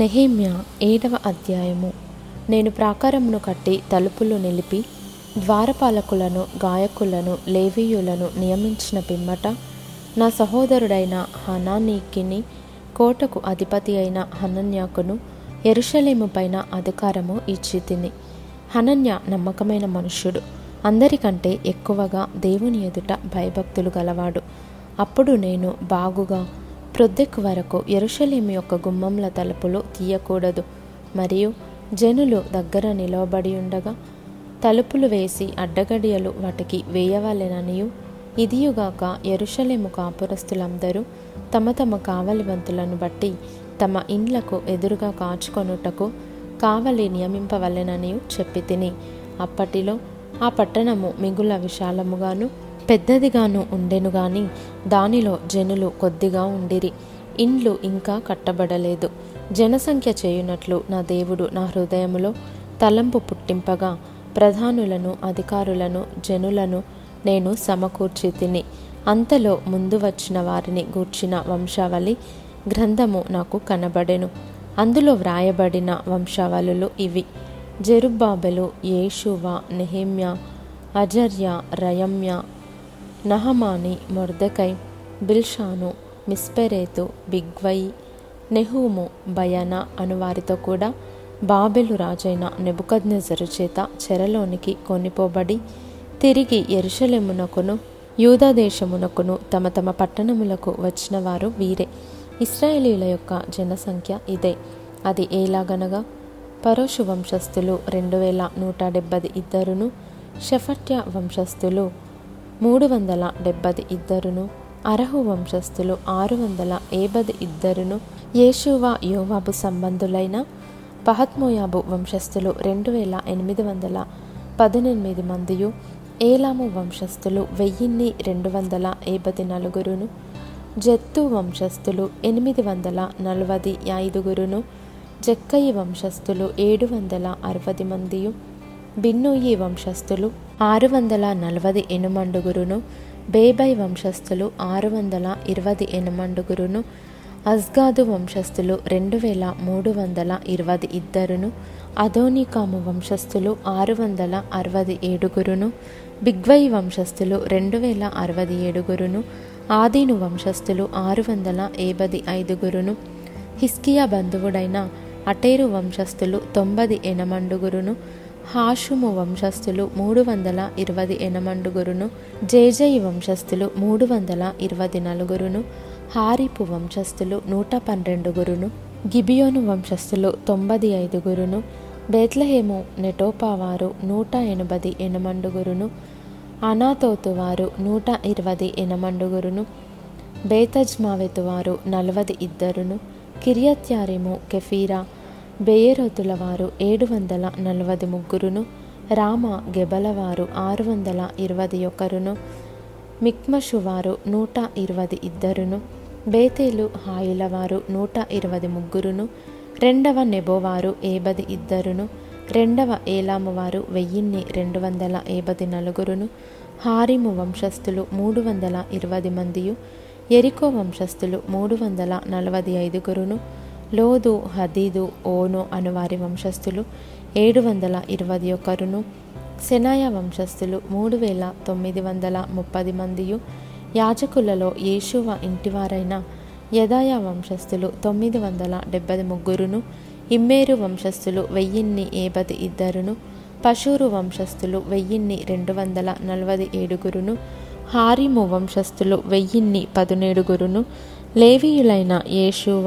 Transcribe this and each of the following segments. నెహెమ్యా 7వ అధ్యాయము. నేను ప్రాకారమును కట్టి తలుపులు నిలిపి ద్వారపాలకులను, గాయకులను, లేవీయులను నియమించిన పిమ్మట నా సహోదరుడైన హనానీకిని, కోటకు అధిపతి అయిన హనన్యాకును యెరూషలేము పైన అధికారము ఇచ్చి తిని. హనన్య నమ్మకమైన మనుష్యుడు, అందరికంటే ఎక్కువగా దేవుని ఎదుట భయభక్తులు గలవాడు. అప్పుడు నేను బాగుగా ప్రొద్దెక్కు వరకు యెరూషలేము యొక్క గుమ్మముల తలుపులు తీయకూడదు, మరియు జనులు దగ్గర నిలవబడి ఉండగా తలుపులు వేసి అడ్డగడియలు వాటికి వేయవలెననియు, ఇదియుగాక యెరూషలేము కాపురస్తులందరూ తమ తమ కావలివంతులను బట్టి తమ ఇండ్లకు ఎదురుగా కాచుకొనుటకు కావలి నియమింపవలెననియు చెప్పి తిని. అప్పటిలో ఆ పట్టణము మిగుల విశాలముగాను పెద్దదిగాను ఉండెను గాని దానిలో జనులు కొద్దిగా ఉండిరి. ఇండ్లు ఇంకా కట్టబడలేదు. జనసంఖ్య చేయునట్లు నా దేవుడు నా హృదయములో తలంపు పుట్టింపగా ప్రధానులను, అధికారులను, జనులను నేను సమకూర్చి తిని. అంతలో ముందు వచ్చిన వారిని గూర్చిన వంశావళి గ్రంథము నాకు కనబడెను. అందులో వ్రాయబడిన వంశావళులు ఇవి: జెరుబ్బాబెలు, యేషువా, నెహెమ్యా, అజర్యా, రయమ్యా, నహమాని, మొర్దెకై, బిల్షాను, మిస్పెరేతు, బిగ్వయి, నెహూము, బయనా అనువారితో కూడా బాబెలు రాజైన నెబుకద్నెజరు చేత చెరలోనికి కొనిపోబడి తిరిగి యెరూషలేమునకును యూదాదేశమునకును తమ తమ పట్టణములకు వచ్చిన వారు వీరే. ఇశ్రాయేలీల యొక్క జనసంఖ్య ఇదే. అది ఏలాగనగా పరోషు వంశస్థులు 2172, షెఫట్య వంశస్థులు 372, అరహు వంశస్థులు 682, యేషువా యోవాబు సంబంధులైన పహత్మోయాబు వంశస్థులు 2818 మందియు, ఏలాము వంశస్థులు 1284, జత్తు వంశస్థులు 845, జక్కయి వంశస్థులు 760 మందియు, బిన్నూయి వంశస్థులు 648, బేబై వంశస్థులు 628, అస్గాదు వంశస్థులు 2322, అదోనికాము వంశస్థులు 667, బిగ్వై వంశస్థులు 2067, ఆదీను వంశస్థులు 685, హిస్కియా బంధువుడైన అటేరు వంశస్థులు 90, హాషుము వంశస్థులు 328, జేజయి వంశస్థులు 324, హారీపు వంశస్థులు 112, గిబియోను వంశస్థులు 95, బెత్లెహేము నెటోపావారు 188, అనాతోతు వారు 128, బేతజ్మావెతు వారు 42, కిర్యత్యారిము, కెఫీరా, బెయేరోతుల వారు 743, రామ గెబల వారు 621, మిక్మషు వారు 122, బేతేలు హాయిల వారు 123, రెండవ నెబోవారు 82, రెండవ ఏలాము వారు 1284, హారిము వంశస్థులు 320 మందియు, ఎరికో వంశస్థులు 345, లోదు, హదీదు, ఓను అనువారి వంశస్థులు 721, సెనాయ వంశస్థులు 3930 మందియు, యాజకులలో యేషువ ఇంటివారైన యదాయ వంశస్థులు 973, ఇమ్మేరు వంశస్థులు 1082, పశూరు వంశస్థులు 1247, హారిము వంశస్థులు 1017, లేవీయులైన యేషువ,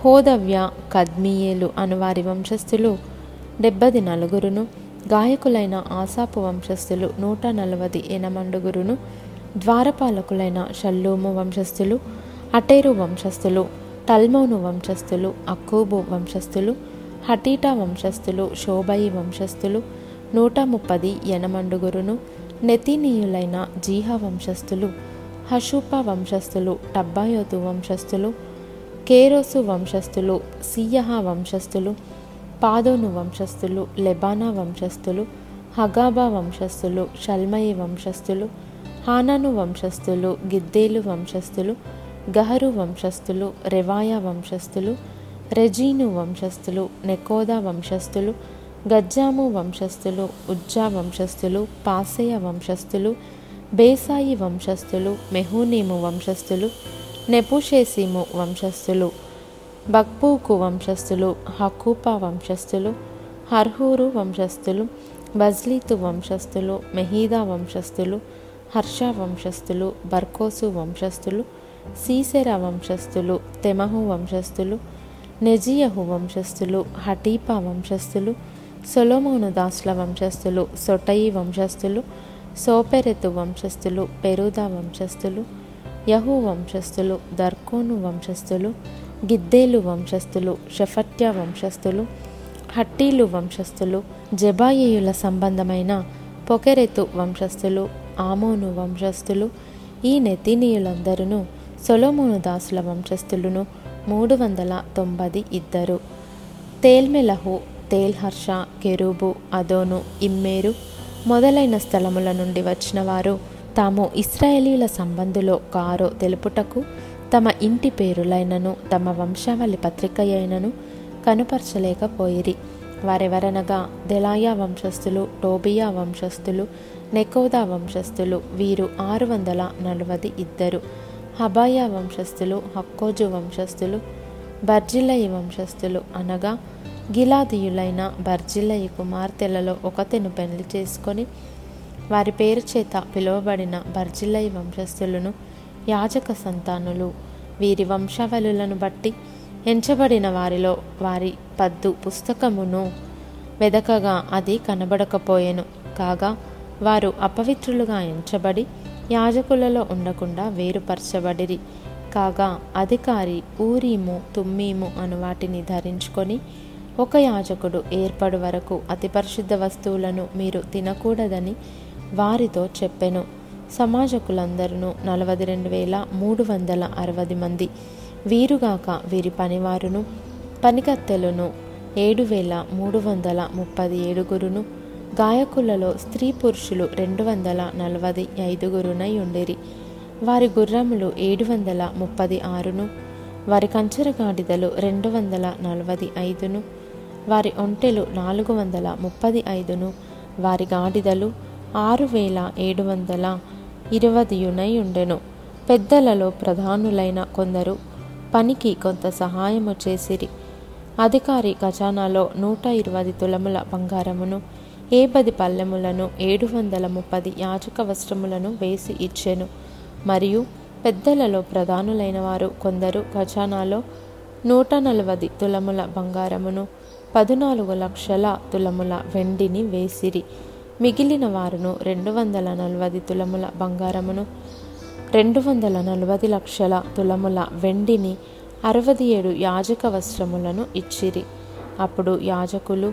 హోదవ్య, కద్మీయేలు అనువారి వంశస్థులు 74, గాయకులైన ఆసాపు వంశస్థులు 148, ద్వారపాలకులైన షల్లూము వంశస్థులు, అటేరు వంశస్థులు, టల్మోను వంశస్థులు, అక్కూబు వంశస్థులు, హటీటా వంశస్థులు, షోబయి వంశస్థులు 138, నెతీనీయులైన జీహ వంశస్థులు, హషూపా వంశస్థులు, టబ్బాయోతు వంశస్థులు, కేరోసు వంశస్థులు, సియహ వంశస్థులు, పాదోను వంశస్థులు, లెబానా వంశస్థులు, హగాబా వంశస్థులు, షల్మయి వంశస్థులు, హానాను వంశస్థులు, గిద్దేలు వంశస్థులు, గహరు వంశస్థులు, రెవాయ వంశస్థులు, రెజీను వంశస్థులు, నెకోదా వంశస్థులు, గజ్జాము వంశస్థులు, ఉజ్జా వంశస్థులు, పాసేయ వంశస్థులు, బేసాయి వంశస్థులు, మెహూనీము వంశస్థులు, నెపుషేసీము వంశస్థులు, బక్పూకు వంశస్థులు, హకూపా వంశస్థులు, హర్హూరు వంశస్థులు, బజ్లీతు వంశస్థులు, మెహీదా వంశస్థులు, హర్ష వంశస్థులు, బర్కోసు వంశస్థులు, సీసెర వంశస్థులు, తెమహు వంశస్థులు, నెజియహు వంశస్థులు, హటీపా వంశస్థులు, సొలొమోను దాసుల వంశస్థులు, సొటయి వంశస్థులు, సోపెరెతు వంశస్థులు, పెరుదా వంశస్థులు, యహు వంశస్థులు, దర్కోను వంశస్థులు, గిద్దేలు వంశస్థులు, షఫట్య వంశస్థులు, హట్టీలు వంశస్థులు, జెబాయియుల సంబంధమైన పొకెరెతు వంశస్థులు, ఆమోను వంశస్థులు. ఈ నెతీనీయులందరూ సొలొమోను దాసుల వంశస్థులను 392. తేల్మెలహు, తేల్హర్ష, కెరూబు, అదోను, ఇమ్మేరు మొదలైన స్థలముల నుండి వచ్చిన వారు తాము ఇశ్రాయేలీల సంబంధులో కారో తెలుపుటకు తమ ఇంటి పేరులైనను తమ వంశావళి పత్రికయైనను కనుపరచలేకపోయిరి. వారెవరనగా దెలాయా వంశస్థులు, టోబియా వంశస్థులు, నెకోదా వంశస్థులు, వీరు 642. హబాయా వంశస్థులు, హక్కోజు వంశస్థులు, బర్జిలయి వంశస్థులు అనగా గిలాదీయులైన బర్జిలయి కుమార్తెలలో ఒకతెను పెళ్లి చేసుకొని వారి పేరు చేత పిలువబడిన బర్జిలయి వంశస్థులను యాజక సంతానులు. వీరి వంశావళులను బట్టి ఎంచబడిన వారిలో వారి పద్దు పుస్తకమును వెదకగా అది కనబడకపోయెను. కాగా వారు అపవిత్రులుగా ఎంచబడి యాజకులలో ఉండకుండా వేరుపరచబడిరి. కాగా అధికారి ఊరీము, తుమ్మీము అను వాటిని ధరించుకొని, ఒక యాజకుడు ఏర్పడు వరకు అతి పరిశుద్ధ వస్తువులను మీరు తినకూడదని వారితో చెప్పెను. సమాజకులందరూ 42,360 మంది. వీరుగాక వీరి పనివారును, పనికత్తెలను 7,337 గాయకులలో స్త్రీ పురుషులు 245 ఉండేరి. వారి గుర్రములు 736, వారి కంచెరగాడిదలు 245, వారి ఒంటెలు 435, వారి గాడిదలు 6,720 ఉండెను. పెద్దలలో ప్రధానులైన కొందరు పనికి కొంత సహాయము చేసిరి. అధికారి ఖజానాలో 120 తులముల బంగారమును, 10 పల్లెములను, 730 యాజక వస్త్రములను వేసి ఇచ్చెను. మరియు పెద్దలలో ప్రధానులైన వారు కొందరు ఖజానాలో 140 తులముల బంగారమును, 14,00,000 తులముల వెండిని వేసిరి. మిగిలిన వారును 240 తులముల బంగారమును, 2,40,00,000 తులముల వెండిని, 67 యాజక వస్త్రములను ఇచ్చిరి. అప్పుడు యాజకులు,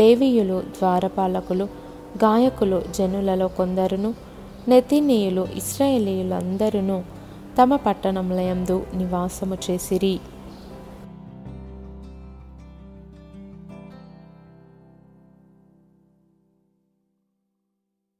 లేవీయులు, ద్వారపాలకులు, గాయకులు జనులలో కొందరును, నెతీనీయులు ఇశ్రాయేలీయులందరూ తమ పట్టణములయందు నివాసము చేసిరి.